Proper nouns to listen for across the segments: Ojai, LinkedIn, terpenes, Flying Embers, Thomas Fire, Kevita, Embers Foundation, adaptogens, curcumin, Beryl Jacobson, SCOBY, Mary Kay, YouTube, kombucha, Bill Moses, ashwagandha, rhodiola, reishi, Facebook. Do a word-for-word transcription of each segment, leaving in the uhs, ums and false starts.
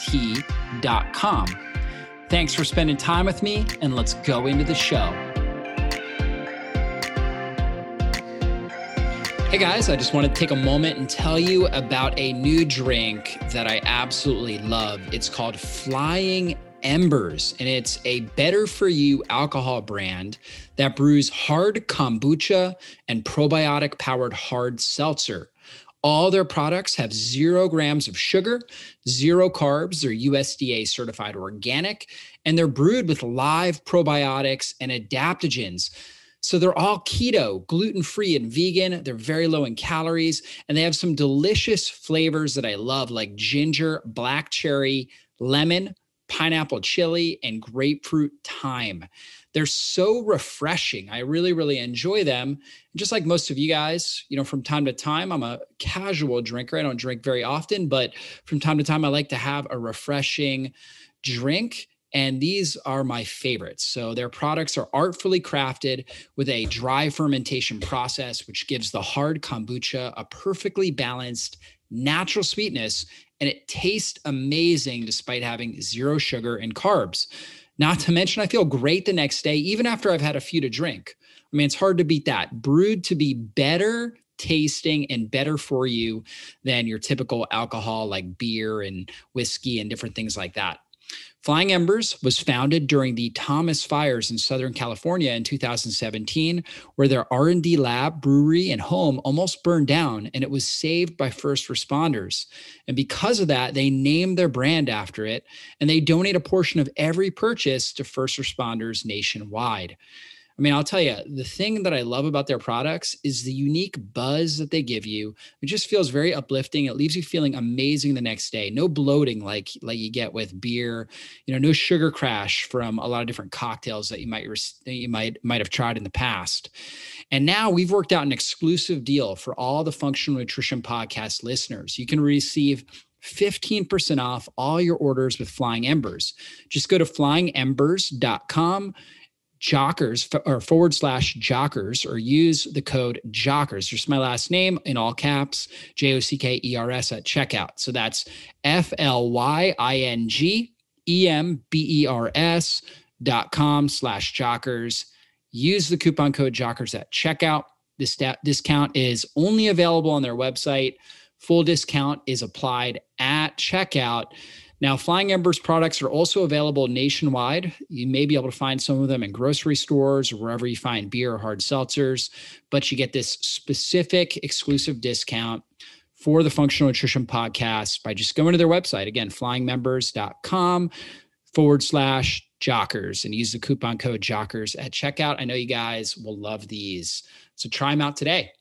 T dot com. Thanks for spending time with me, and let's go into the show. Hey guys, I just want to take a moment and tell you about a new drink that I absolutely love. It's called Flying Embers, and it's a better for you alcohol brand that brews hard kombucha and probiotic powered hard seltzer. All their products have zero grams of sugar, zero carbs, they're U S D A certified organic, and they're brewed with live probiotics and adaptogens. So they're all keto, gluten-free, and vegan. They're very low in calories, and they have some delicious flavors that I love, like ginger, black cherry, lemon, pineapple chili, and grapefruit thyme. They're so refreshing. I really, really enjoy them. Just like most of you guys, you know, from time to time, I'm a casual drinker. I don't drink very often, but from time to time, I like to have a refreshing drink. And these are my favorites. So their products are artfully crafted with a dry fermentation process, which gives the hard kombucha a perfectly balanced, natural sweetness, and it tastes amazing despite having zero sugar and carbs. Not to mention, I feel great the next day, even after I've had a few to drink. I mean, it's hard to beat that. Brewed to be better tasting and better for you than your typical alcohol like beer and whiskey and different things like that. Flying Embers was founded during the Thomas Fires in Southern California in two thousand seventeen, where their R and D lab, brewery, and home almost burned down, and it was saved by first responders. And because of that, they named their brand after it, and they donate a portion of every purchase to first responders nationwide. I mean, I'll tell you, the thing that I love about their products is the unique buzz that they give you. It just feels very uplifting. It leaves you feeling amazing the next day. No bloating like, like you get with beer, you know, no sugar crash from a lot of different cocktails that you might you might might have tried in the past. And now we've worked out an exclusive deal for all the Functional Nutrition Podcast listeners. You can receive fifteen percent off all your orders with Flying Embers. Just go to flying embers dot com. Jockers or forward slash Jockers, or use the code Jockers, just my last name in all caps, J O C K E R S at checkout. So that's F-L-Y-I-N-G-E-M-B-E-R-S dot com slash Jockers. Use the coupon code Jockers at checkout. This discount is only available on their website. Full discount is applied at checkout. Now, Flying Embers products are also available nationwide. You may be able to find some of them in grocery stores or wherever you find beer or hard seltzers, but you get this specific exclusive discount for the Functional Nutrition Podcast by just going to their website. Again, flying members dot com forward slash Jockers, and use the coupon code Jockers at checkout. I know you guys will love these, so try them out today.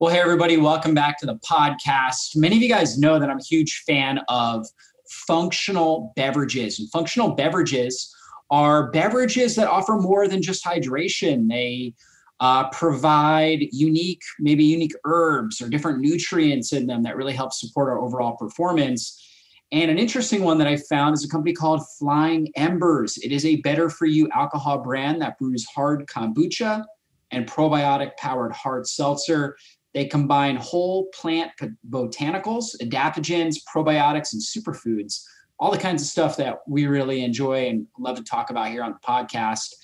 Well, hey, everybody, welcome back to the podcast. Many of you guys know that I'm a huge fan of functional beverages. And functional beverages are beverages that offer more than just hydration. They uh, provide unique, maybe unique herbs or different nutrients in them that really help support our overall performance. And an interesting one that I found is a company called Flying Embers. It is a better for you alcohol brand that brews hard kombucha and probiotic powered hard seltzer. They combine whole plant botanicals, adaptogens, probiotics, and superfoods, all the kinds of stuff that we really enjoy and love to talk about here on the podcast.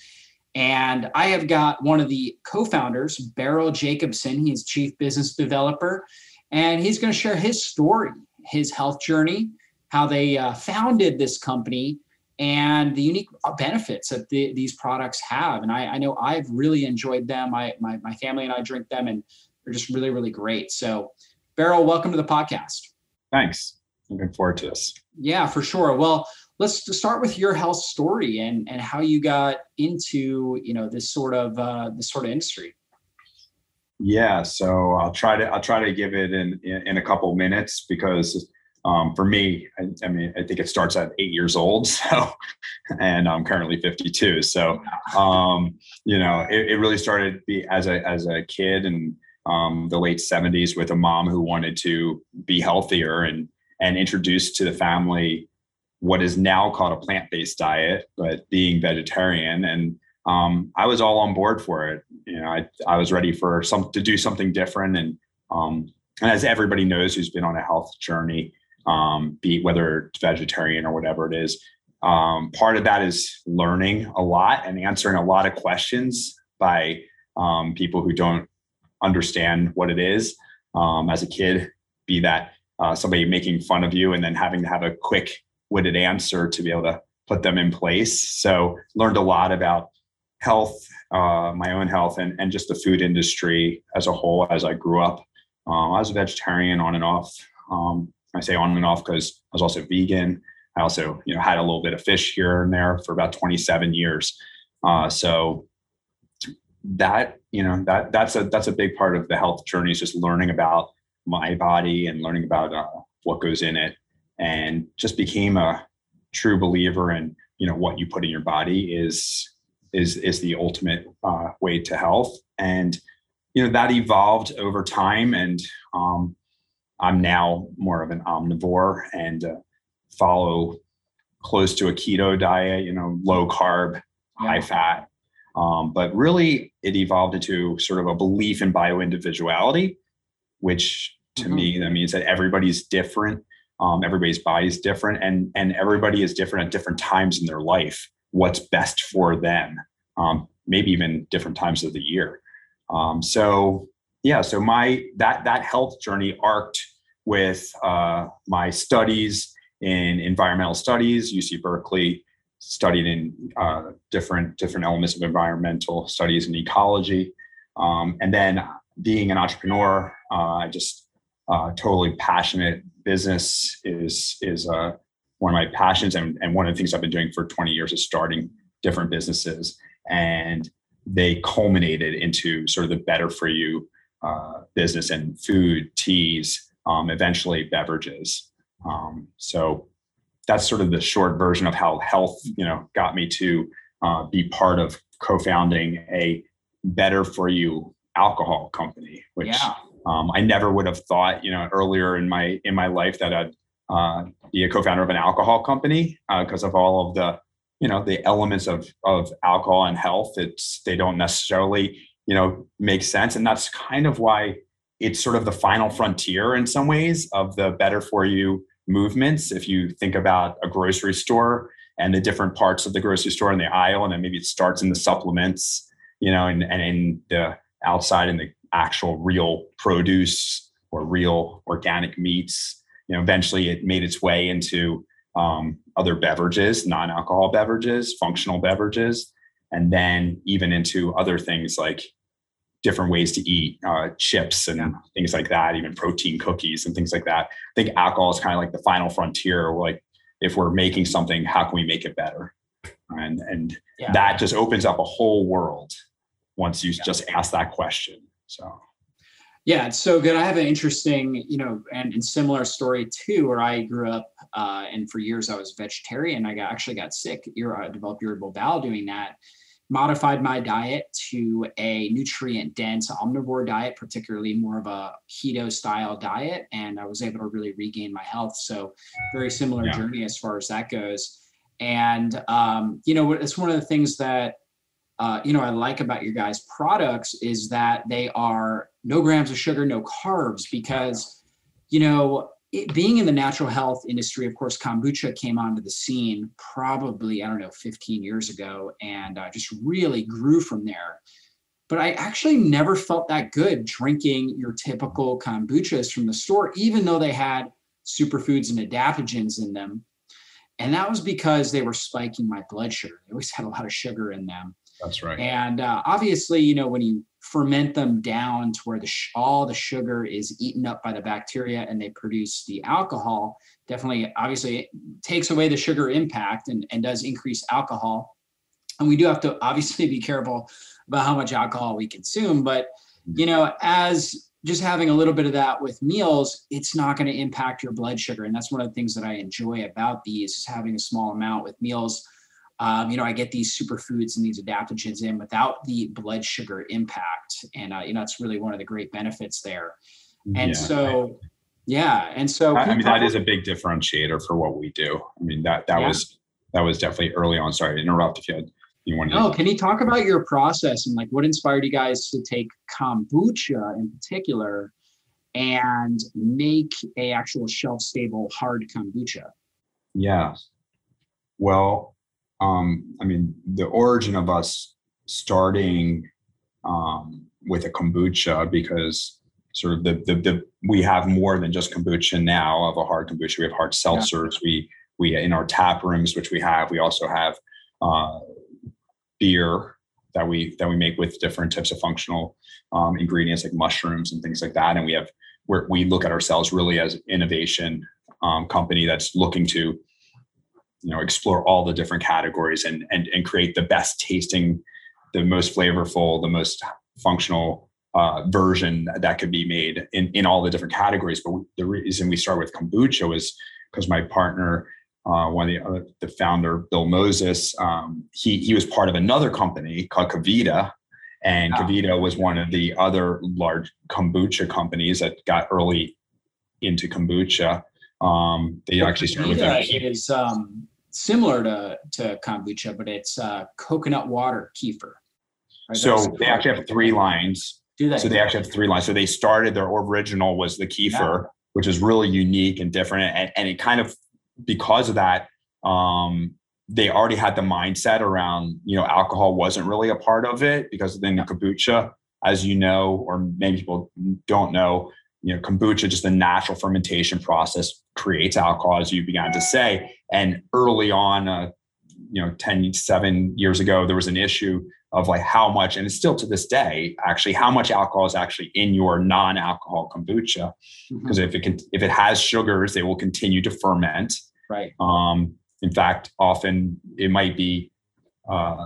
And I have got one of the co-founders, Beryl Jacobson. He's Chief Business Developer, and he's going to share his story, his health journey, how they uh, founded this company and the unique benefits that the, these products have. And I, I know I've really enjoyed them. I, my, my family and I drink them, and they're just really, really great. So Beryl, welcome to the podcast. Thanks. Looking forward to this. Yeah, for sure. Well, let's start with your health story and, and how you got into, you know, this sort of uh, this sort of industry. Yeah, so I'll try to I'll try to give it in in, in a couple minutes, because um, for me, I, I mean, I think it starts at eight years old. So, and I'm currently fifty-two. So, um, you know, it, it really started as a as a kid in um, the late seventies with a mom who wanted to be healthier and and introduced to the family what is now called a plant-based diet, but being vegetarian. And um, I was all on board for it. You know, I, I was ready for some to do something different. And, um, and as everybody knows, who's been on a health journey, um, be whether it's vegetarian or whatever it is, um, part of that is learning a lot and answering a lot of questions by um, people who don't understand what it is. Um, as a kid, be that uh, somebody making fun of you and then having to have a quick witted answer to be able to put them in place. So learned a lot about health, uh, my own health, and, and just the food industry as a whole as I grew up. Uh, I was a vegetarian on and off. Um, I say on and off because I was also vegan. I also, you know, had a little bit of fish here and there for about twenty-seven years. Uh, so that, you know, that that's a that's a big part of the health journey, is just learning about my body and learning about uh, what goes in it. And just became a true believer in, you know, what you put in your body is is is the ultimate uh, way to health. And, you know, that evolved over time. And um, I'm now more of an omnivore and uh, follow close to a keto diet, you know, low carb, yeah. high fat. Um, but really, it evolved into sort of a belief in bioindividuality, which to mm-hmm. me, that means that everybody's different. Um, everybody's body is different, and and everybody is different at different times in their life. What's best for them, um, maybe even different times of the year. Um, so yeah, so my that that health journey arced with uh, my studies in environmental studies. U C Berkeley, studied in uh, different different elements of environmental studies and ecology, um, and then being an entrepreneur, I uh, just. Uh, totally passionate. Business is is uh, one of my passions, and, and one of the things I've been doing for twenty years is starting different businesses, and they culminated into sort of the better for you uh, business and food, teas, um, eventually beverages. Um, so that's sort of the short version of how health, you know, got me to uh, be part of co-founding a better for you alcohol company, which. Yeah. Um, I never would have thought, you know, earlier in my in my life that I'd uh, be a co-founder of an alcohol company because uh, of all of the, you know, the elements of of alcohol and health. It's they don't necessarily, you know, make sense, and that's kind of why it's sort of the final frontier in some ways of the better for you movements. If you think about a grocery store and the different parts of the grocery store and the aisle, and then maybe it starts in the supplements, you know, and and in the outside in the actual real produce or real organic meats. You know, eventually it made its way into um, other beverages, non-alcohol beverages, functional beverages, and then even into other things like different ways to eat, uh, chips and yeah. things like that, even protein cookies and things like that. I think alcohol is kind of like the final frontier. Like if we're making something, how can we make it better? And, and yeah. that just opens up a whole world once you yeah. just ask that question. So, yeah, it's so good. I have an interesting, you know, and, and similar story too, where I grew up uh, and for years I was vegetarian. I got, actually got sick, I developed irritable bowel doing that, modified my diet to a nutrient dense omnivore diet, particularly more of a keto style diet. And I was able to really regain my health. So very similar yeah. journey as far as that goes. And, um, you know, it's one of the things that Uh, you know, I like about your guys' products is that they are no grams of sugar, no carbs, because, you know, it, being in the natural health industry, of course, kombucha came onto the scene probably, I don't know, fifteen years ago, and uh, just really grew from there. But I actually never felt that good drinking your typical kombuchas from the store, even though they had superfoods and adaptogens in them. And that was because they were spiking my blood sugar. They always had a lot of sugar in them. That's right. And uh, obviously, you know, when you ferment them down to where the sh- all the sugar is eaten up by the bacteria and they produce the alcohol, definitely, obviously, it takes away the sugar impact and, and does increase alcohol. And we do have to obviously be careful about how much alcohol we consume. But, you know, as just having a little bit of that with meals, it's not going to impact your blood sugar. And that's one of the things that I enjoy about these, is having a small amount with meals. Um, you know, I get these superfoods and these adaptogens in without the blood sugar impact. And, uh, you know, it's really one of the great benefits there. And yeah. so, yeah. And so. I, I mean, that is a big differentiator for what we do. I mean, that, that yeah. was, that was definitely early on. Sorry to interrupt if you had, you wanted no, to. Can you talk about your process and like what inspired you guys to take kombucha in particular and make a actual shelf stable hard kombucha? Yeah. Well, Um, I mean, the origin of us starting um, with a kombucha, because sort of the, the the we have more than just kombucha now of a hard kombucha. We have hard seltzers. Yeah. We we in our tap rooms, which we have. We also have uh, beer that we that we make with different types of functional um, ingredients like mushrooms and things like that. And we have we're, we look at ourselves really as an innovation um, company that's looking to, you know, explore all the different categories and, and, and create the best tasting, the most flavorful, the most functional uh, version that could be made in, in all the different categories. But the reason we start with kombucha was because my partner, uh, one of the, uh, the founder, Bill Moses, um, he, he was part of another company called Kevita. And wow. Kevita was one of the other large kombucha companies that got early into kombucha. Um, they actually started with that. It is um, similar to, to kombucha, but it's uh, coconut water kefir. Right? So That's they actually have three lines. Do that. So they actually have three lines. So they started, their original was the kefir, yeah. which is really unique and different. And, and it kind of, because of that, um, they already had the mindset around, you know, alcohol wasn't really a part of it, because then kombucha, as you know, or many people don't know, you know, kombucha, just the natural fermentation process, creates alcohol, as you began to say. And early on, uh, you know, ten, seven years ago, there was an issue of like how much, and it's still to this day, actually, how much alcohol is actually in your non-alcohol kombucha. Because mm-hmm. if it can, if it has sugars, they will continue to ferment. Right. Um, in fact, often it might be uh,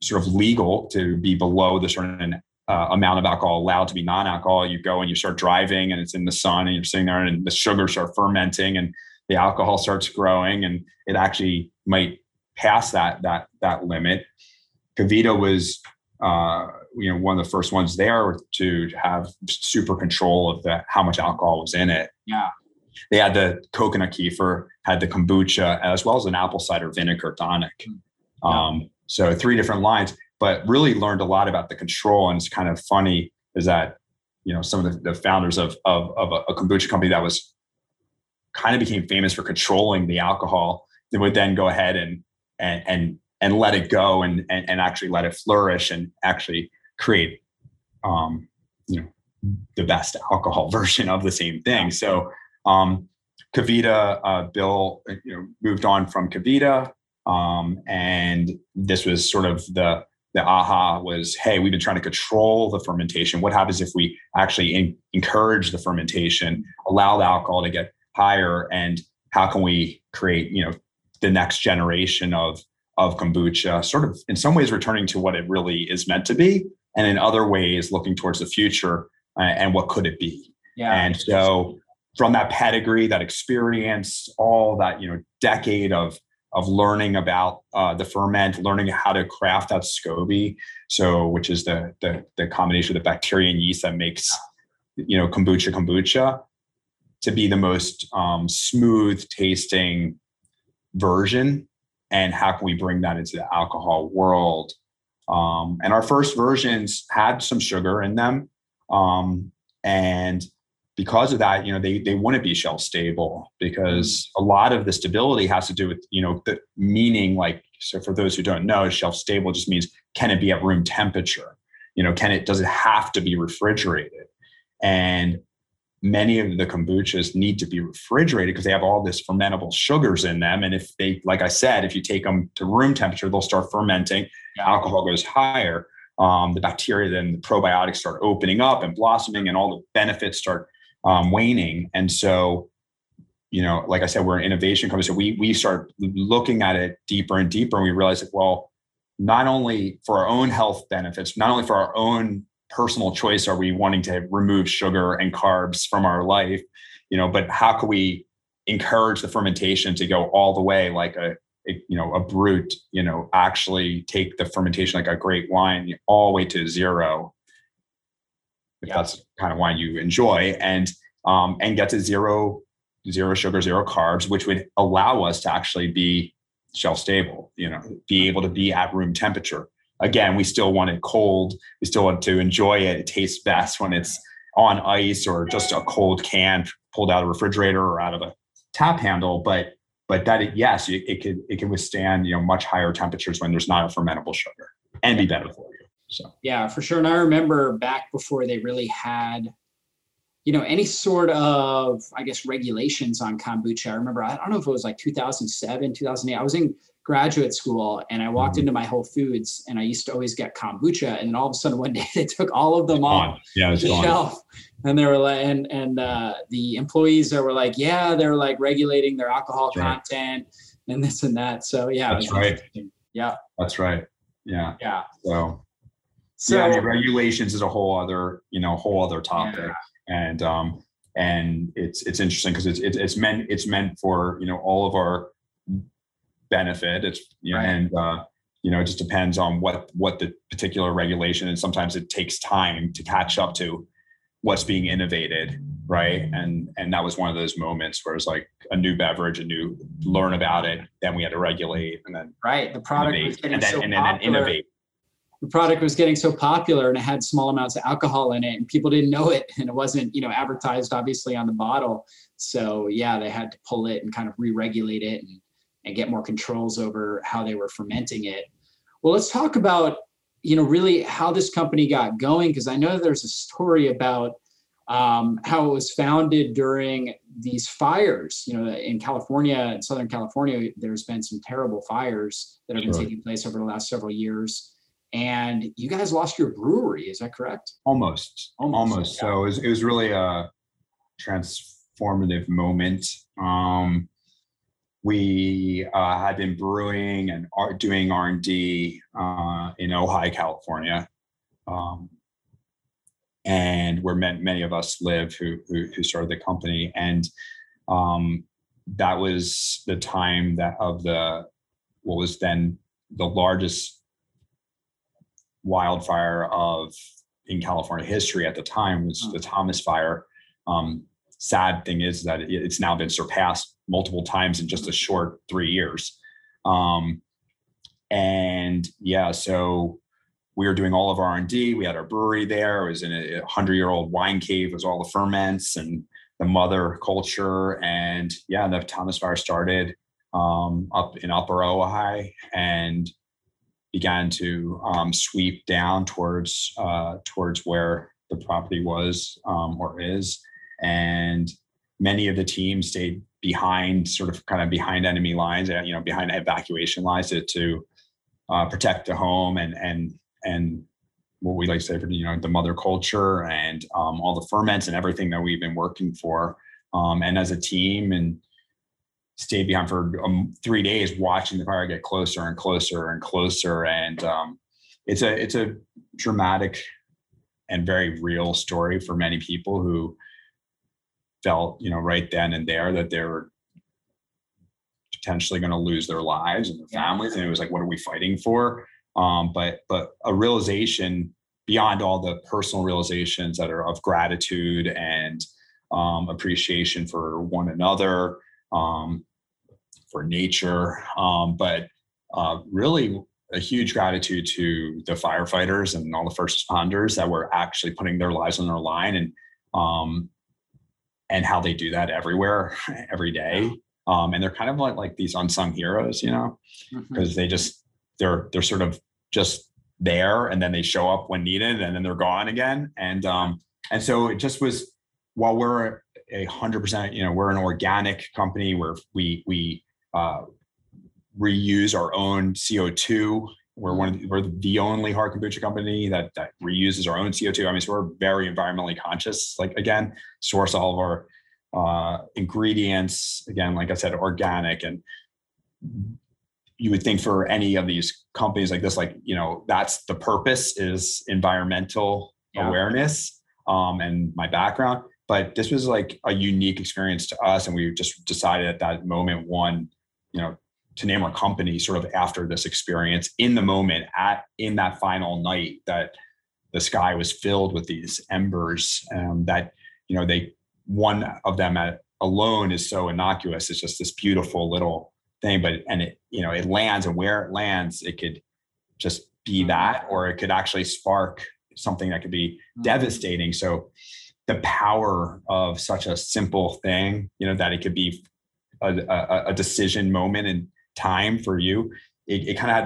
sort of legal to be below the certain Uh, amount of alcohol allowed to be non-alcohol. You go and you start driving and it's in the sun and you're sitting there and the sugars start fermenting and the alcohol starts growing, and it actually might pass that that that limit. Kevita was uh, you know, one of the first ones there to have super control of the how much alcohol was in it. Yeah. They had the coconut kefir, had the kombucha, as well as an apple cider vinegar tonic. Um, yeah. So three different lines. But really learned a lot about the control. And it's kind of funny is that, you know, some of the, the founders of, of, of a, a kombucha company that was kind of became famous for controlling the alcohol, they would then go ahead and, and, and, and let it go and, and, and actually let it flourish and actually create, um, you know, the best alcohol version of the same thing. So, um, Kevita, uh, Bill, you know, moved on from Kevita. Um, and this was sort of the, The aha was, hey, we've been trying to control the fermentation. What happens if we actually in, encourage the fermentation, allow the alcohol to get higher, and how can we create, you know, the next generation of of kombucha? Sort of, in some ways, returning to what it really is meant to be, and in other ways, looking towards the future uh, and what could it be? Yeah. And so, from that pedigree, that experience, all that, you know, decade of. Of learning about uh, the ferment, learning how to craft that SCOBY, so which is the, the the combination of the bacteria and yeast that makes, you know, kombucha kombucha, to be the most um, smooth tasting version, and how can we bring that into the alcohol world? Um, and our first versions had some sugar in them, um, and. Because of that, you know, they they want to be shelf stable, because a lot of the stability has to do with, you know, the meaning, like, so for those who don't know, shelf stable just means, can it be at room temperature? You know, can it, does it have to be refrigerated? And many of the kombuchas need to be refrigerated because they have all this fermentable sugars in them. And if they, like I said, if you take them to room temperature, they'll start fermenting. Alcohol goes higher. Um, the bacteria, then the probiotics start opening up and blossoming, and all the benefits start um, waning. And so, you know, like I said, we're an innovation company. So we, we start looking at it deeper and deeper. And we realize that, well, not only for our own health benefits, not only for our own personal choice are we wanting to remove sugar and carbs from our life, you know, but how can we encourage the fermentation to go all the way, like a, a you know, a brut, you know, actually take the fermentation like a great wine all the way to zero, if yeah. that's kind of wine you enjoy, and um and get to zero zero sugar, zero carbs, which would allow us to actually be shelf stable, you know, be able to be at room temperature. Again, we still want it cold. We still want to enjoy it. It tastes best when it's on ice or just a cold can pulled out of a refrigerator or out of a tap handle. But but that it, yes, it, it could it can withstand, you know, much higher temperatures when there's not a fermentable sugar and be better for you. So yeah, for sure. And I remember back before they really had, you know, any sort of, I guess, regulations on kombucha. I remember, I don't know if it was like two thousand seven, two thousand eight. I was in graduate school and I walked mm-hmm. into my Whole Foods and I used to always get kombucha. And then all of a sudden one day they took all of them off yeah, the gone. shelf. And they were like, and, and uh, the employees that were like, yeah, they're like regulating their alcohol That's content right. and this and that. So yeah. That's right. Yeah. That's right. Yeah. Yeah. So, so yeah, I mean, regulations is a whole other, you know, whole other topic. Yeah. And, um, and it's, it's interesting because it's, it's meant, it's meant for, you know, all of our benefit. It's, you know, right. and, uh, you know, it just depends on what, what the particular regulation, and sometimes it takes time to catch up to what's being innovated. Right. And, and that was one of those moments where it's like a new beverage, a new learn about it. Then we had to regulate and then, right. The product innovate, was getting and then, so and then, and then innovate. The product was getting so popular and it had small amounts of alcohol in it and people didn't know it. And it wasn't, you know, advertised obviously on the bottle. So yeah, they had to pull it and kind of re-regulate it and, and get more controls over how they were fermenting it. Well, let's talk about, you know, really how this company got going. Cause I know there's a story about um, how it was founded during these fires, you know, in California, in Southern California, there's been some terrible fires that have been sure. taking place over the last several years. And you guys lost your brewery, is that correct? Almost, almost. almost. Yeah. So it was, it was really a transformative moment. Um, we uh, had been brewing and are doing R and D uh, in Ojai, California, um, and where many of us live who who, who started the company. And um, that was the time that of the what was then the largest wildfire of in California history at the time was oh. the Thomas Fire. Um, sad thing is that it, it's now been surpassed multiple times in just a short three years. Um, and yeah, so we were doing all of R and D. We had our brewery there. It was in a hundred-year-old wine cave. It was all the ferments and the mother culture. And yeah, the Thomas Fire started um, up in Upper Ojai and began to um, sweep down towards uh, towards where the property was um, or is, and many of the team stayed behind, sort of kind of behind enemy lines, you know, behind evacuation lines to, to uh, protect the home and and and what we like to say for you know the mother culture and um, all the ferments and everything that we've been working for, um, and as a team and. Stayed behind for um, three days, watching the fire get closer and closer and closer. And um, it's a it's a dramatic and very real story for many people who felt, you know, right then and there that they were potentially going to lose their lives and their families. And it was like, what are we fighting for? Um, but but a realization beyond all the personal realizations that are of gratitude and um, appreciation for one another. Um, for nature, um, but uh, really a huge gratitude to the firefighters and all the first responders that were actually putting their lives on their line, and um, and how they do that everywhere, every day. Um, and they're kind of like, like these unsung heroes, you know, because mm-hmm. they just they're they're sort of just there, and then they show up when needed, and then they're gone again. And um, and so it just was while we're a hundred percent, you know, we're an organic company where we we uh, reuse our own C O two. We're one of the, we're the only hard kombucha company that, that reuses our own C O two. I mean, so we're very environmentally conscious. Like again, source all of our uh, ingredients. Again, like I said, organic. And you would think for any of these companies like this, like, you know, that's the purpose, is environmental yeah. awareness um, and my background. But this was like a unique experience to us. And we just decided at that moment, one, you know, to name our company sort of after this experience in the moment at in that final night that the sky was filled with these embers um, that, you know, they, one of them at, alone is so innocuous. It's just this beautiful little thing, but, and it, you know, it lands, and where it lands, it could just be that, or it could actually spark something that could be mm-hmm. devastating. So the power of such a simple thing, you know, that it could be a, a, a decision moment in time for you, it, it kind of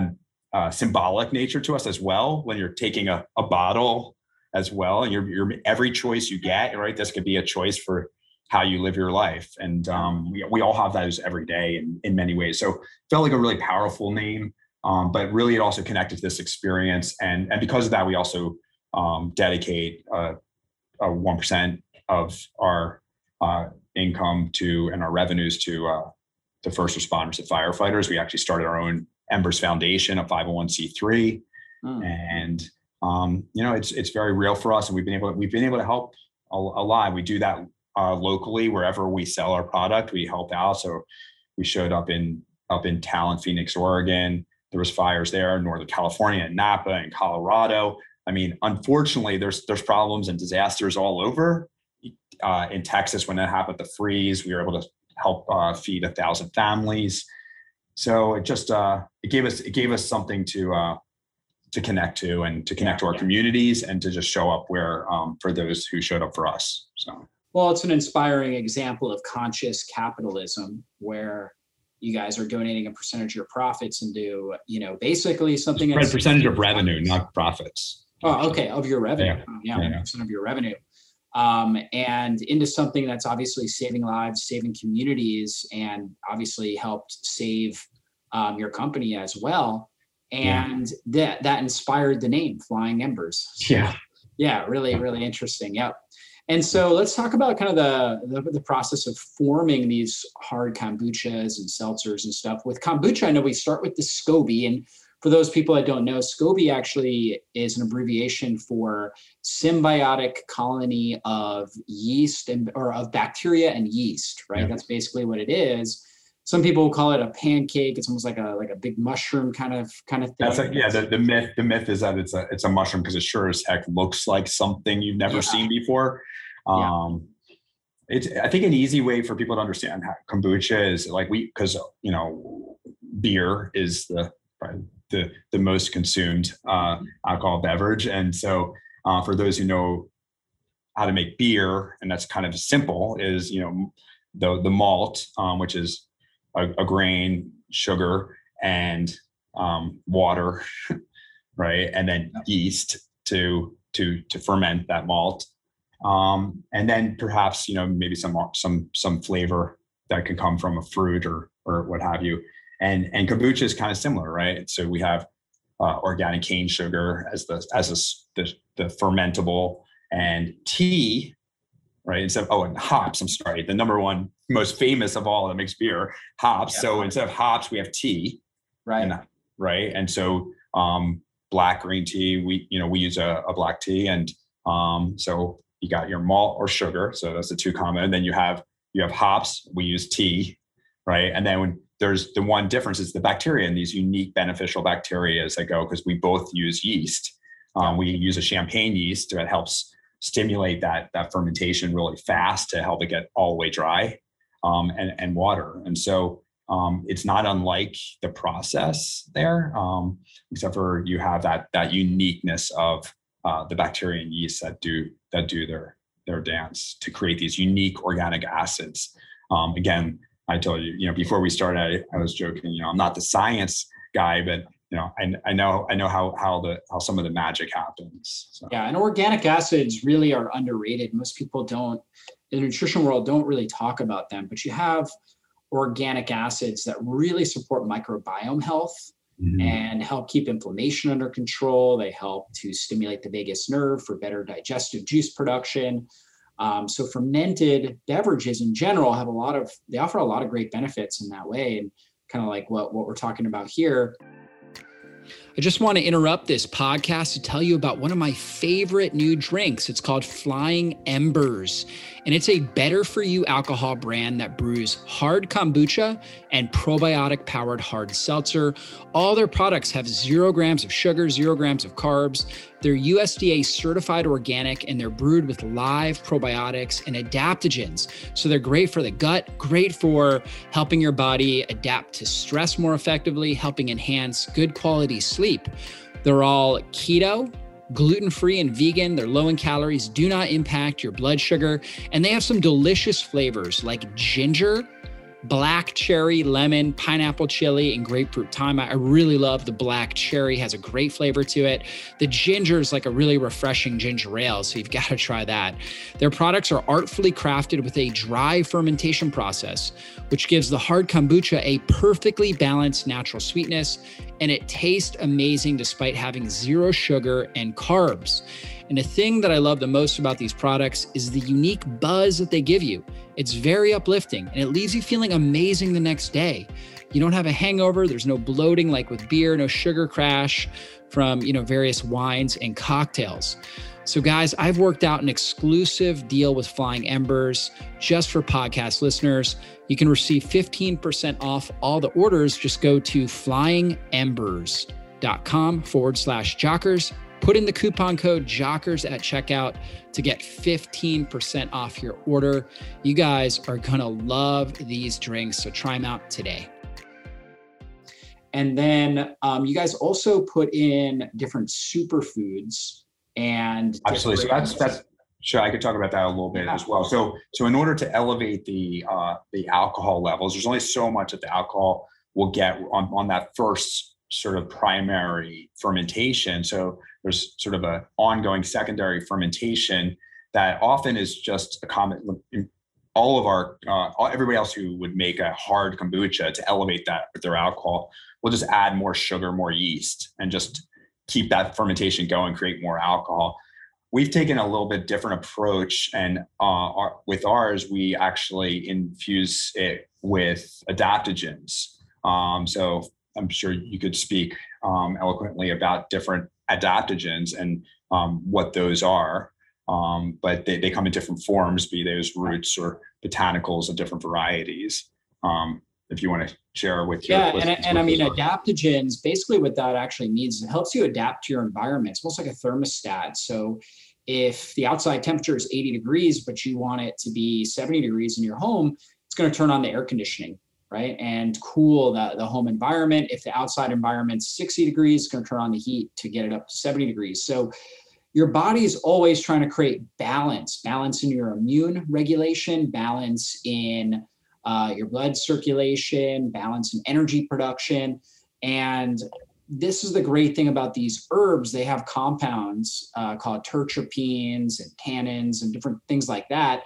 had a symbolic nature to us as well. When you're taking a, a bottle as well, and you're, you're, every choice you get, right, this could be a choice for how you live your life. And um, we, we all have those every day in, in many ways. So it felt like a really powerful name, um, but really it also connected to this experience. And, and because of that, we also um, dedicate uh, a one percent of our uh, income to, and our revenues to uh, to first responders and firefighters. We actually started our own Embers Foundation, a five oh one c three. Mm. And, um, you know, it's, it's very real for us. And we've been able to, we've been able to help a, a lot. We do that Uh, locally, wherever we sell our product, we help out. So we showed up in up in Talent, Phoenix, Oregon. There was fires there, Northern California, in Napa, and Colorado. I mean, unfortunately, there's there's problems and disasters all over. Uh, in Texas, when that happened, the freeze, we were able to help uh, feed a thousand families. So it just uh, it gave us it gave us something to uh, to connect to, and to connect yeah, to our yeah. communities, and to just show up where um, for those who showed up for us. So. Well, it's an inspiring example of conscious capitalism, where you guys are donating a percentage of your profits into, you know, basically something. That's percentage of revenue, not profits. Oh, okay. Of your revenue. Yeah. yeah, yeah. Percent of your revenue. Um, and into something that's obviously saving lives, saving communities, and obviously helped save um, your company as well. And yeah. that, that inspired the name Flying Embers. So, yeah. Yeah. Really, really interesting. Yep. And so let's talk about kind of the, the the process of forming these hard kombuchas and seltzers and stuff. With kombucha, I know we start with the SCOBY. And for those people that don't know, SCOBY actually is an abbreviation for symbiotic colony of yeast and or of bacteria and yeast, right? Yeah. That's basically what it is. Some people call it a pancake. It's almost like a like a big mushroom kind of kind of thing. That's like, yeah, the, the myth the myth is that it's a it's a mushroom because it sure as heck looks like something you've never yeah. seen before. Um, yeah. It's I think an easy way for people to understand how kombucha is, like, we because you know beer is the probably the the most consumed uh, alcohol beverage, and so uh, for those who know how to make beer, and that's kind of simple, is you know the the malt, um, which is A, a grain, sugar, and um, water, right? And then yeast to to to ferment that malt, um, and then perhaps you know maybe some some some flavor that can come from a fruit or or what have you. And and kombucha is kind of similar, right? So we have uh, organic cane sugar as the as a, the the fermentable, and tea. Right. Instead of, oh, and hops, I'm sorry, the number one most famous of all that makes beer, hops. Yeah. So instead of hops, we have tea. Right. And, right. And so um, black, green tea, we, you know, we use a, a black tea. And um, so you got your malt or sugar. So that's the two common. And then you have, you have hops, we use tea. Right. And then when there's the one difference is the bacteria, and these unique beneficial bacteria that go, because we both use yeast. Um, we use a champagne yeast that helps stimulate that that fermentation really fast to help it get all the way dry, um, and and water. And so um, it's not unlike the process there, um, except for you have that that uniqueness of uh, the bacteria and yeast that do that do their their dance to create these unique organic acids. Um, again, I told you, you know, before we started, I, I was joking. You know, I'm not the science guy, but you know, I, I know, I know how how the how some of the magic happens. So. Yeah, and organic acids really are underrated. Most people don't the nutrition world don't really talk about them, but you have organic acids that really support microbiome health mm-hmm. and help keep inflammation under control. They help to stimulate the vagus nerve for better digestive juice production. Um, so fermented beverages in general have a lot of, they offer a lot of great benefits in that way, and kind of like what, what we're talking about here. I just want to interrupt this podcast to tell you about one of my favorite new drinks. It's called Flying Embers, and it's a better-for-you alcohol brand that brews hard kombucha and probiotic-powered hard seltzer. All their products have zero grams of sugar, zero grams of carbs. They're U S D A-certified organic, and they're brewed with live probiotics and adaptogens. So they're great for the gut, great for helping your body adapt to stress more effectively, helping enhance good quality sleep. They're all keto, gluten-free and vegan. They're low in calories, do not impact your blood sugar, and they have some delicious flavors like ginger, black cherry, lemon, pineapple chili, and grapefruit thyme. I really love the black cherry, has a great flavor to it. The ginger is like a really refreshing ginger ale, so you've got to try that. Their products are artfully crafted with a dry fermentation process, which gives the hard kombucha a perfectly balanced natural sweetness, and it tastes amazing despite having zero sugar and carbs. And the thing that I love the most about these products is the unique buzz that they give you. It's very uplifting, and it leaves you feeling amazing the next day. You don't have a hangover. There's no bloating like with beer, no sugar crash from, you know, various wines and cocktails. So guys, I've worked out an exclusive deal with Flying Embers just for podcast listeners. You can receive fifteen percent off all the orders. Just go to flying embers dot com forward slash Jockers. Put in the coupon code Jockers at checkout to get fifteen percent off your order. You guys are gonna love these drinks, so try them out today. And then um, you guys also put in different superfoods and absolutely. So that's that's sure. I could talk about that a little bit yeah. as well. So so in order to elevate the uh, the alcohol levels, there's only so much that the alcohol will get on, on that first sort of primary fermentation. So there's sort of an ongoing secondary fermentation that often is just a common, all of our, uh, everybody else who would make a hard kombucha to elevate that with their alcohol, will just add more sugar, more yeast, and just keep that fermentation going, create more alcohol. We've taken a little bit different approach, and uh, our, with ours, we actually infuse it with adaptogens. Um, so I'm sure you could speak um, eloquently about different adaptogens and um, what those are, um, but they, they come in different forms, be those roots or botanicals of different varieties. Um, if you want to share with your yeah, and, and I mean are. adaptogens, basically what that actually means is it helps you adapt to your environment. It's almost like a thermostat. So if the outside temperature is eighty degrees, but you want it to be seventy degrees in your home, it's going to turn on the air conditioning, right? And cool the, the home environment. If the outside environment's sixty degrees, it's going to turn on the heat to get it up to seventy degrees. So your body's always trying to create balance, balance in your immune regulation, balance in uh, your blood circulation, balance in energy production. And this is the great thing about these herbs. They have compounds uh, called terpenes and tannins and different things like that,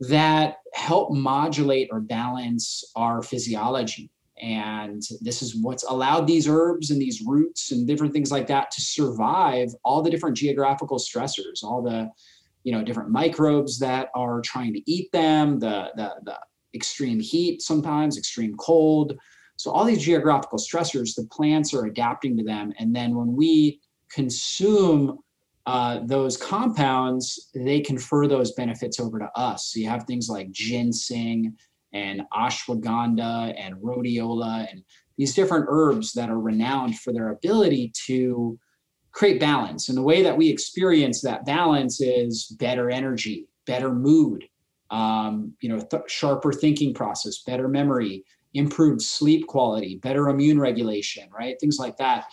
that help modulate or balance our physiology. And this is what's allowed these herbs and these roots and different things like that to survive all the different geographical stressors, all the, you know, different microbes that are trying to eat them, the, the, the extreme heat sometimes, extreme cold. So all these geographical stressors, the plants are adapting to them. And then when we consume Uh, those compounds, they confer those benefits over to us. So you have things like ginseng and ashwagandha and rhodiola and these different herbs that are renowned for their ability to create balance. And the way that we experience that balance is better energy, better mood, um, you know, th- sharper thinking process, better memory, improved sleep quality, better immune regulation, right? Things like that.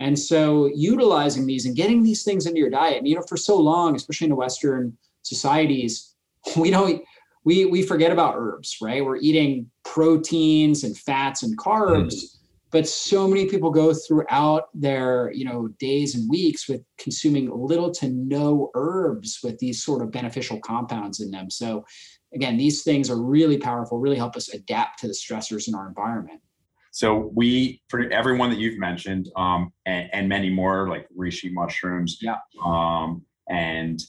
And so utilizing these and getting these things into your diet, and, you know, for so long, especially in Western societies, we don't, we, we forget about herbs, right? We're eating proteins and fats and carbs, mm. But so many people go throughout their, you know, days and weeks with consuming little to no herbs with these sort of beneficial compounds in them. So again, these things are really powerful, really help us adapt to the stressors in our environment. So we, for everyone that you've mentioned, um, and, and many more, like reishi mushrooms, yeah, um, and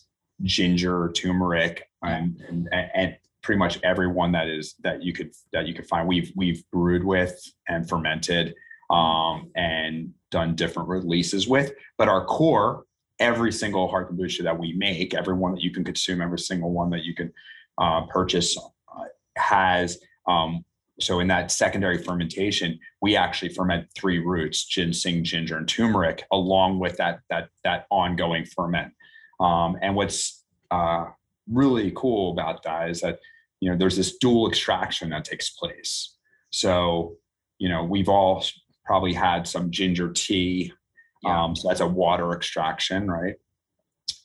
ginger, turmeric, and, and, and pretty much everyone that is that you could that you could find, we've we've brewed with and fermented, um, and done different releases with. But our core, every single hard kombucha that we make, every one that you can consume, every single one that you can uh, purchase, uh, has. Um, So in that secondary fermentation, we actually ferment three roots: ginseng, ginger, and turmeric, along with that that that ongoing ferment. Um, and what's uh, really cool about that is that, you know, there's this dual extraction that takes place. So, you know, we've all probably had some ginger tea. Yeah. Um, so that's a water extraction, right?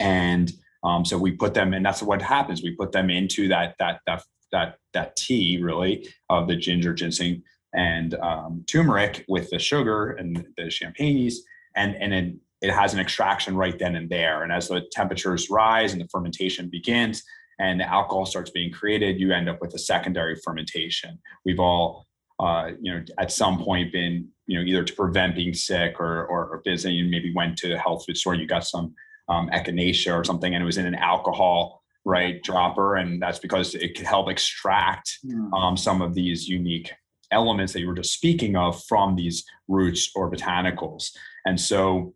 And um, so we put them in, that's what happens. We put them into that that that. that that tea, really, of the ginger, ginseng, and um, turmeric with the sugar and the champagnes, and and it, it has an extraction right then and there. And as the temperatures rise and the fermentation begins and the alcohol starts being created, you end up with a secondary fermentation. We've all, uh, you know, at some point been, you know, either to prevent being sick or or, or busy, and maybe went to the health food store, you got some um, echinacea or something, and it was in an alcohol right dropper, and that's because it could help extract mm. um, some of these unique elements that you were just speaking of from these roots or botanicals. And so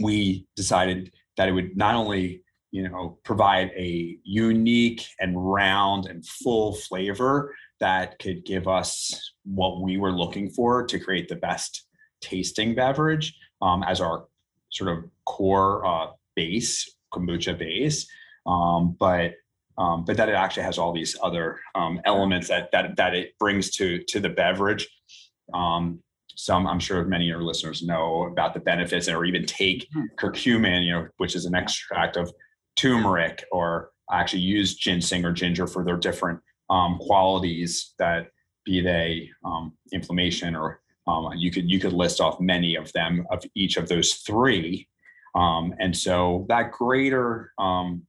we decided that it would not only, you know, provide a unique and round and full flavor that could give us what we were looking for to create the best tasting beverage, um, as our sort of core uh, base, kombucha base. Um, but, um, but that it actually has all these other, um, elements that, that, that it brings to, to the beverage. Um, some, I'm sure many of your listeners know about the benefits, or even take curcumin, you know, which is an extract of turmeric, or actually use ginseng or ginger for their different, um, qualities, that be they, um, inflammation, or, um, you could, you could list off many of them, of each of those three. Um, and so that greater, um,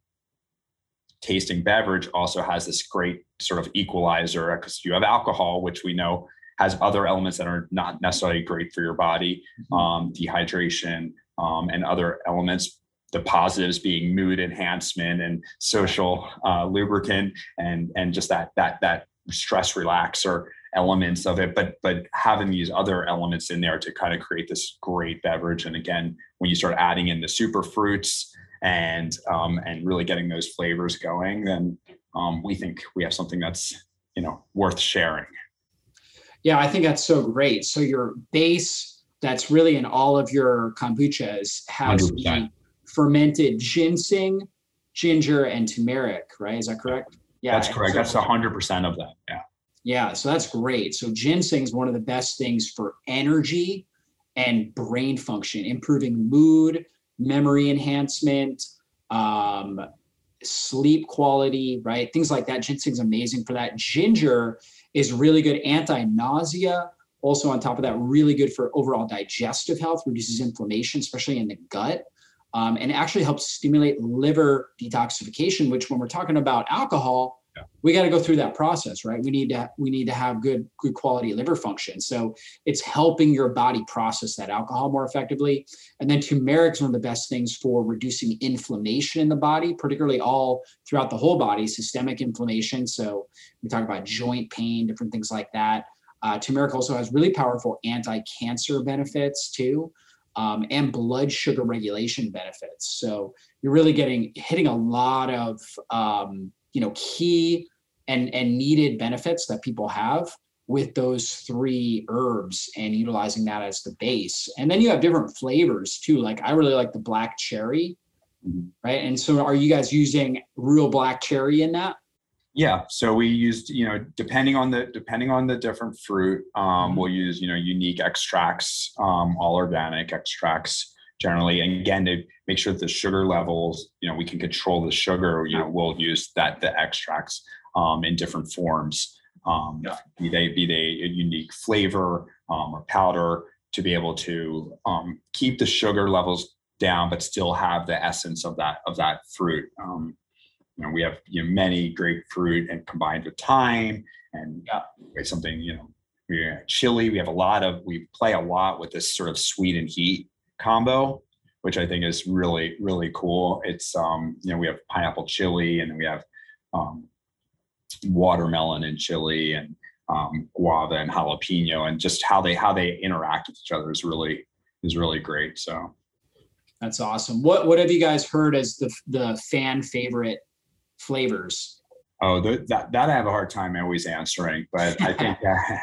tasting beverage also has this great sort of equalizer, because you have alcohol, which we know has other elements that are not necessarily great for your body, um, dehydration, um, and other elements, the positives being mood enhancement and social uh, lubricant, and and just that that that stress relaxer elements of it, but but having these other elements in there to kind of create this great beverage. And again, when you start adding in the super fruits and um, and really getting those flavors going, then um, we think we have something that's, you know, worth sharing. Yeah, I think that's so great. So your base that's really in all of your kombuchas has one hundred percent the fermented ginseng, ginger, and turmeric, right? Is that correct? Yeah, that's correct. That's one hundred percent of that, yeah. Yeah, so that's great. So ginseng is one of the best things for energy and brain function, improving mood, memory enhancement, um, sleep quality, right? Things like that. Ginseng's amazing for that. Ginger is really good anti-nausea. Also on top of that, really good for overall digestive health, reduces inflammation, especially in the gut, um, and actually helps stimulate liver detoxification, which when we're talking about alcohol, yeah, we got to go through that process, right? We need to we need to have good good quality liver function. So it's helping your body process that alcohol more effectively. And then turmeric is one of the best things for reducing inflammation in the body, particularly all throughout the whole body, systemic inflammation. So we talk about joint pain, different things like that. Uh, turmeric also has really powerful anti-cancer benefits too, um, and blood sugar regulation benefits. So you're really getting hitting a lot of um, you know, key and, and needed benefits that people have with those three herbs and utilizing that as the base. And then you have different flavors too. Like I really like the black cherry, mm-hmm. right? And so are you guys using real black cherry in that? Yeah. So we used, you know, depending on the, depending on the different fruit, um, mm-hmm. we'll use, you know, unique extracts, um, all organic extracts generally. And again, to make sure that the sugar levels, you know, we can control the sugar, you know, we'll use that, the extracts um, in different forms. um, yeah. be they be they a unique flavor um, or powder, to be able to um, keep the sugar levels down, but still have the essence of that of that fruit. Um, you know, we have you know, many grapefruit and combined with thyme and yeah. something, you know, we chili. We have a lot of, we play a lot with this sort of sweet and heat combo, which I think is really, really cool. It's, um, you know, we have pineapple chili, and then we have um, watermelon and chili, and um, guava and jalapeno, and just how they, how they interact with each other is really, is really great. So. That's awesome. What, what have you guys heard as the, the fan favorite flavors? Oh, th- that, that I have a hard time always answering, but I think that,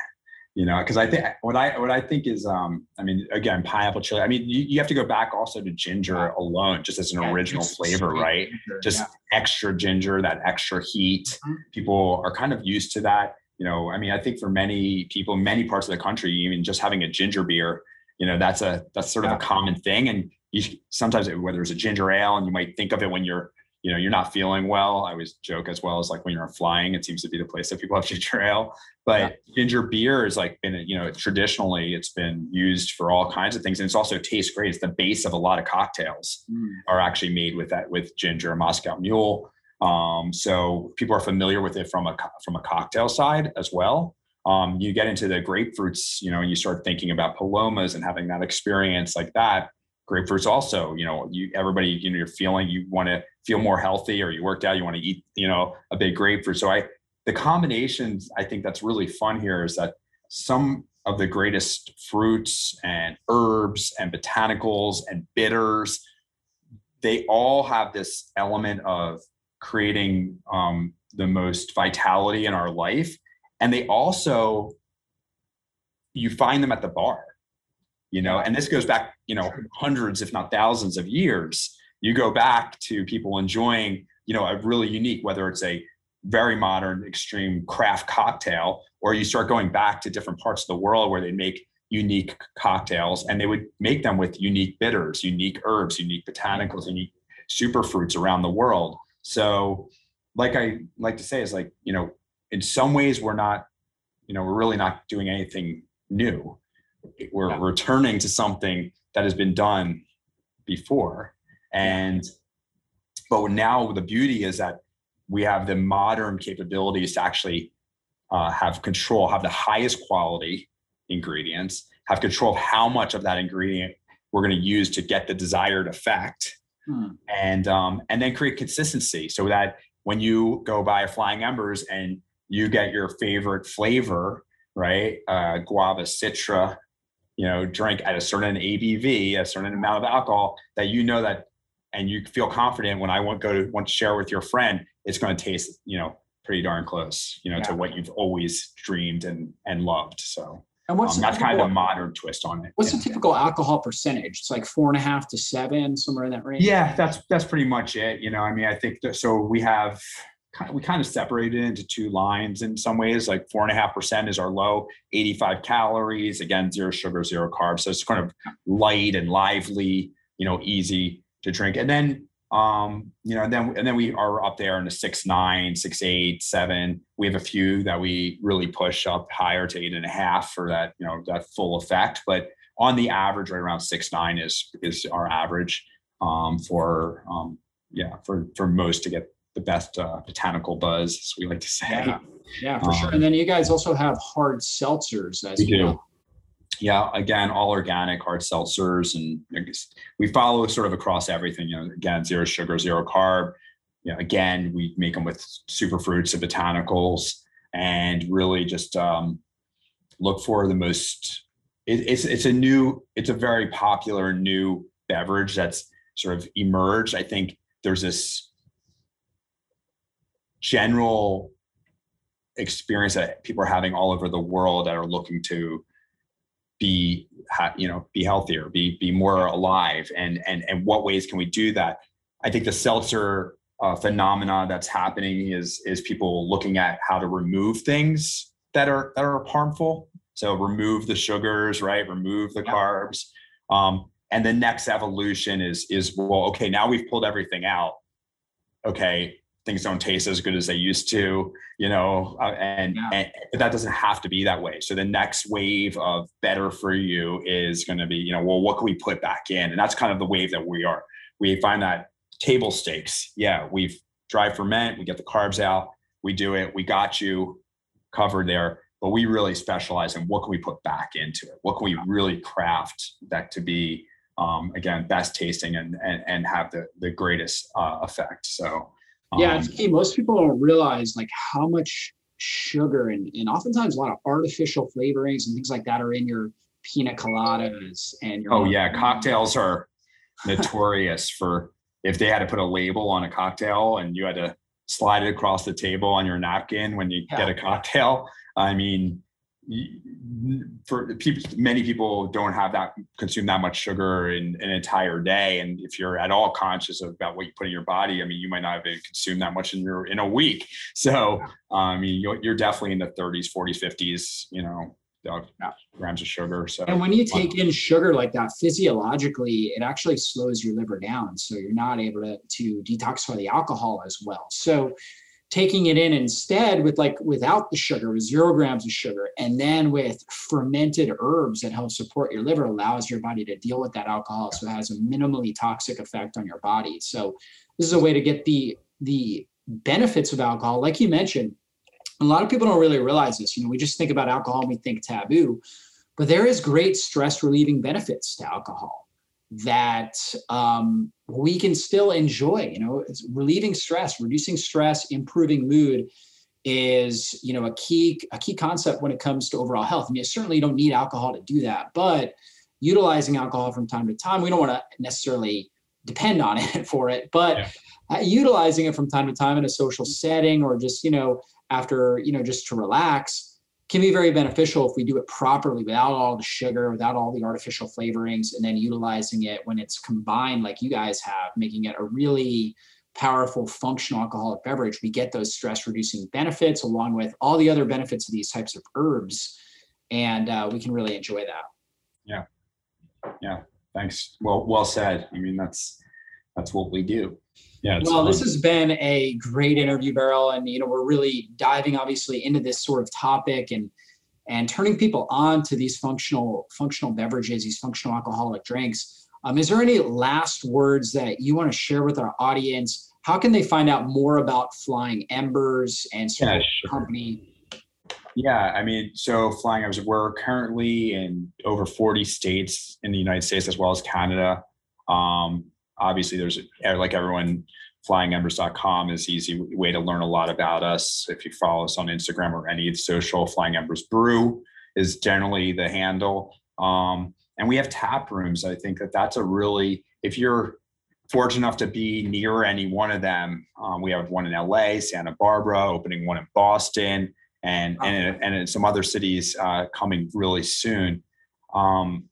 you know, because I think what I what I think is, um, I mean, again, pineapple chili. I mean, you, you have to go back also to ginger yeah. alone, just as an yeah, original flavor, right? Ginger, just yeah. extra ginger, that extra heat. Mm-hmm. People are kind of used to that. You know, I mean, I think for many people, many parts of the country, even just having a ginger beer, you know, that's a that's sort yeah. of a common thing. And you sometimes, it, whether it's a ginger ale, and you might think of it when you're, you know, you're not feeling well. I always joke as well as like when you're flying, it seems to be the place that people have ginger ale, but yeah. ginger beer is like, been, you know, traditionally it's been used for all kinds of things. And it's also tastes great. It's the base of a lot of cocktails mm. are actually made with that, with ginger, Moscow Mule. Um, so people are familiar with it from a, from a cocktail side as well. Um, you get into the grapefruits, you know, and you start thinking about palomas and having that experience like that. Grapefruits also, you know, you, everybody, you know, you're feeling, you want to feel more healthy, or you worked out, you want to eat, you know, a big grapefruit. So I, the combinations, I think that's really fun here, is that some of the greatest fruits and herbs and botanicals and bitters, they all have this element of creating um, the most vitality in our life. And they also, you find them at the bar. You know, and this goes back, you know, hundreds, if not thousands of years. You go back to people enjoying, you know, a really unique, whether it's a very modern, extreme craft cocktail, or you start going back to different parts of the world where they make unique cocktails, and they would make them with unique bitters, unique herbs, unique botanicals, unique superfruits around the world. So like I like to say is like, you know, in some ways we're not, you know, we're really not doing anything new. We're yeah. returning to something that has been done before. And, but now the beauty is that we have the modern capabilities to actually uh, have control, have the highest quality ingredients, have control of how much of that ingredient we're going to use to get the desired effect, hmm. and, um, and then create consistency, so that when you go buy a Flying Embers and you get your favorite flavor, right? Uh, guava, citra, you know, drink at a certain A B V, a certain amount of alcohol, that you know that, and you feel confident when I want go to want to share with your friend, it's going to taste, you know, pretty darn close, you know, yeah. to what you've always dreamed and and loved. So and what's um, that's typical, kind of a modern twist on it. What's the typical alcohol percentage? It's like four and a half to seven, somewhere in that range. Yeah, that's that's pretty much it. You know, I mean, I think that, so we have. We kind of separated into two lines in some ways. Like four and a half percent is our low, eighty-five calories, again, zero sugar, zero carbs. So it's kind of light and lively, you know, easy to drink. And then, um, you know, and then and then we are up there in the six, nine, six, eight, seven. We have a few that we really push up higher to eight and a half for that, you know, that full effect. But on the average, right around six, nine is is our average um, for um, yeah for for most to get the best uh, botanical buzz, as we like to say. Yeah, yeah for um, sure. And then you guys also have hard seltzers as we well. Do. Yeah, again, all organic hard seltzers, and we follow sort of across everything. You know, again, zero sugar, zero carb. You know, again, we make them with super fruits and botanicals, and really just um, look for the most. It, it's it's a new, it's a very popular new beverage that's sort of emerged. I think there's this general experience that people are having all over the world that are looking to be, you know, be healthier, be be more alive, and and and what ways can we do that? I think the seltzer uh, phenomena that's happening is is people looking at how to remove things that are that are harmful. So remove the sugars, right? Remove the carbs, um, and the next evolution is is well, okay, now we've pulled everything out. Okay, things don't taste as good as they used to, you know, and, yeah. and but that doesn't have to be that way. So the next wave of better for you is going to be, you know, well, what can we put back in? And that's kind of the wave that we are. We find that table stakes. Yeah. We've dry ferment. We get the carbs out. We do it. We got you covered there, but we really specialize in what can we put back into it? What can we really craft that to be, um, again, best tasting and, and, and have the, the greatest uh, effect. So, yeah, it's key. Most people don't realize like how much sugar and, and oftentimes a lot of artificial flavorings and things like that are in your pina coladas and your. Oh yeah, cocktails are notorious for if they had to put a label on a cocktail and you had to slide it across the table on your napkin when you yeah. get a cocktail. I mean, for people, many people don't have that consume that much sugar in, in an entire day, and if you're at all conscious about what you put in your body, I mean, you might not have consumed that much in your in a week. So, I um, mean, you're, you're definitely in the thirties, forties, fifties, you know, grams of sugar. So, and when you take in sugar like that, physiologically, it actually slows your liver down, so you're not able to to detoxify the alcohol as well. So. Taking it in instead with like without the sugar, with zero grams of sugar, and then with fermented herbs that help support your liver, allows your body to deal with that alcohol. So it has a minimally toxic effect on your body. So this is a way to get the the benefits of alcohol. Like you mentioned, a lot of people don't really realize this. You know, we just think about alcohol and we think taboo, but there is great stress relieving benefits to alcohol that um, we can still enjoy. You know, it's relieving stress, reducing stress, improving mood is, you know, a key, a key concept when it comes to overall health. I mean, certainly you don't need alcohol to do that, but utilizing alcohol from time to time, we don't want to necessarily depend on it for it, but yeah. uh, utilizing it from time to time in a social setting or just, you know, after, you know, just to relax, can be very beneficial if we do it properly without all the sugar, without all the artificial flavorings, and then utilizing it when it's combined like you guys have, making it a really powerful functional alcoholic beverage. We get those stress reducing benefits along with all the other benefits of these types of herbs, and uh, we can really enjoy that. Yeah, yeah, thanks. Well, well said. I mean, that's that's what we do. Yeah, well, this has been a great interview, Beryl, and you know we're really diving obviously into this sort of topic and and turning people on to these functional functional beverages, these functional alcoholic drinks. Um, is there any last words that you want to share with our audience? How can they find out more about Flying Embers and sort yeah, of sure. company? Yeah, I mean, so Flying Embers, we're currently in over forty states in the United States as well as Canada. Um, Obviously, there's like everyone, flying embers dot com is an easy way to learn a lot about us. If you follow us on Instagram or any social, Flying Embers Brew is generally the handle. Um, and we have tap rooms. I think that that's a really, if you're fortunate enough to be near any one of them, um, we have one in L A, Santa Barbara, opening one in Boston, and wow. and, in, and in some other cities uh, coming really soon. Um,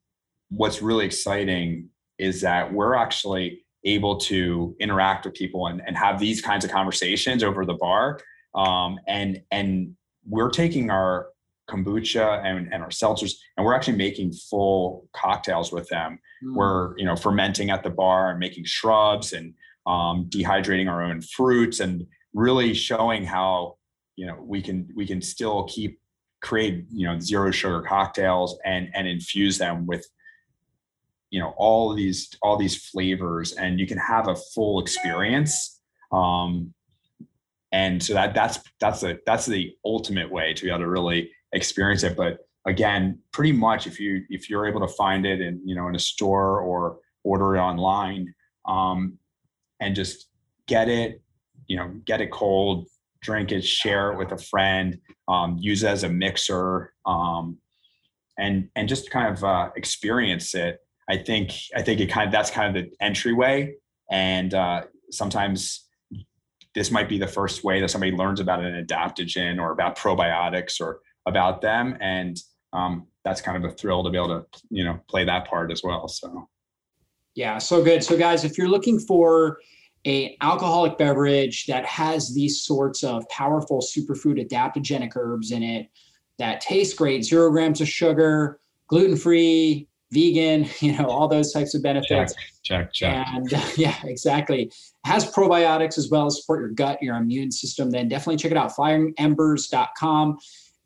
what's really exciting is that we're actually able to interact with people and, and have these kinds of conversations over the bar. Um, and and we're taking our kombucha and, and our seltzers, and we're actually making full cocktails with them. Mm. We're, you know, fermenting at the bar and making shrubs and um, dehydrating our own fruits, and really showing how, you know, we can we can still keep create, you know, zero sugar cocktails and and infuse them with, you know, all these, all these flavors, and you can have a full experience. Um, and so that that's, that's the, that's the ultimate way to be able to really experience it. But again, pretty much if you, if you're able to find it in, you know, in a store or order it online, um, and just get it, you know, get it cold, drink it, share it with a friend, um, use it as a mixer, um, and, and just kind of, uh, experience it. I think I think it kind of that's kind of the entryway, and uh, sometimes this might be the first way that somebody learns about an adaptogen or about probiotics or about them, and um, that's kind of a thrill to be able to, you know, play that part as well. So, yeah, so good. So guys, if you're looking for an alcoholic beverage that has these sorts of powerful superfood adaptogenic herbs in it that taste great, zero grams of sugar, gluten free, vegan, you know, all those types of benefits. Check, check, check. And uh, yeah, exactly. It has probiotics as well as support your gut, your immune system. Then definitely check it out, flying embers dot com.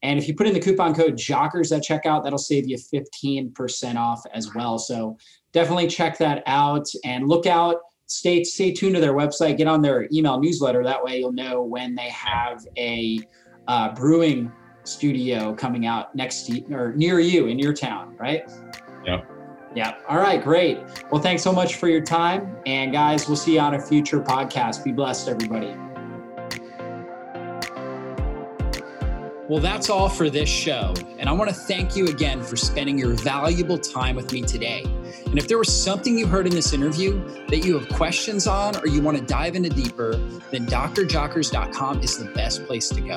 And if you put in the coupon code Jockers at checkout, that'll save you fifteen percent off as well. So definitely check that out and look out. Stay, stay tuned to their website. Get on their email newsletter. That way you'll know when they have a uh, brewing studio coming out next to, or near you in your town, right? Yep. Yeah. All right, great. Well, thanks so much for your time. And guys, we'll see you on a future podcast. Be blessed, everybody. Well, that's all for this show. And I want to thank you again for spending your valuable time with me today. And if there was something you heard in this interview that you have questions on or you want to dive into deeper, then D R jockers dot com is the best place to go.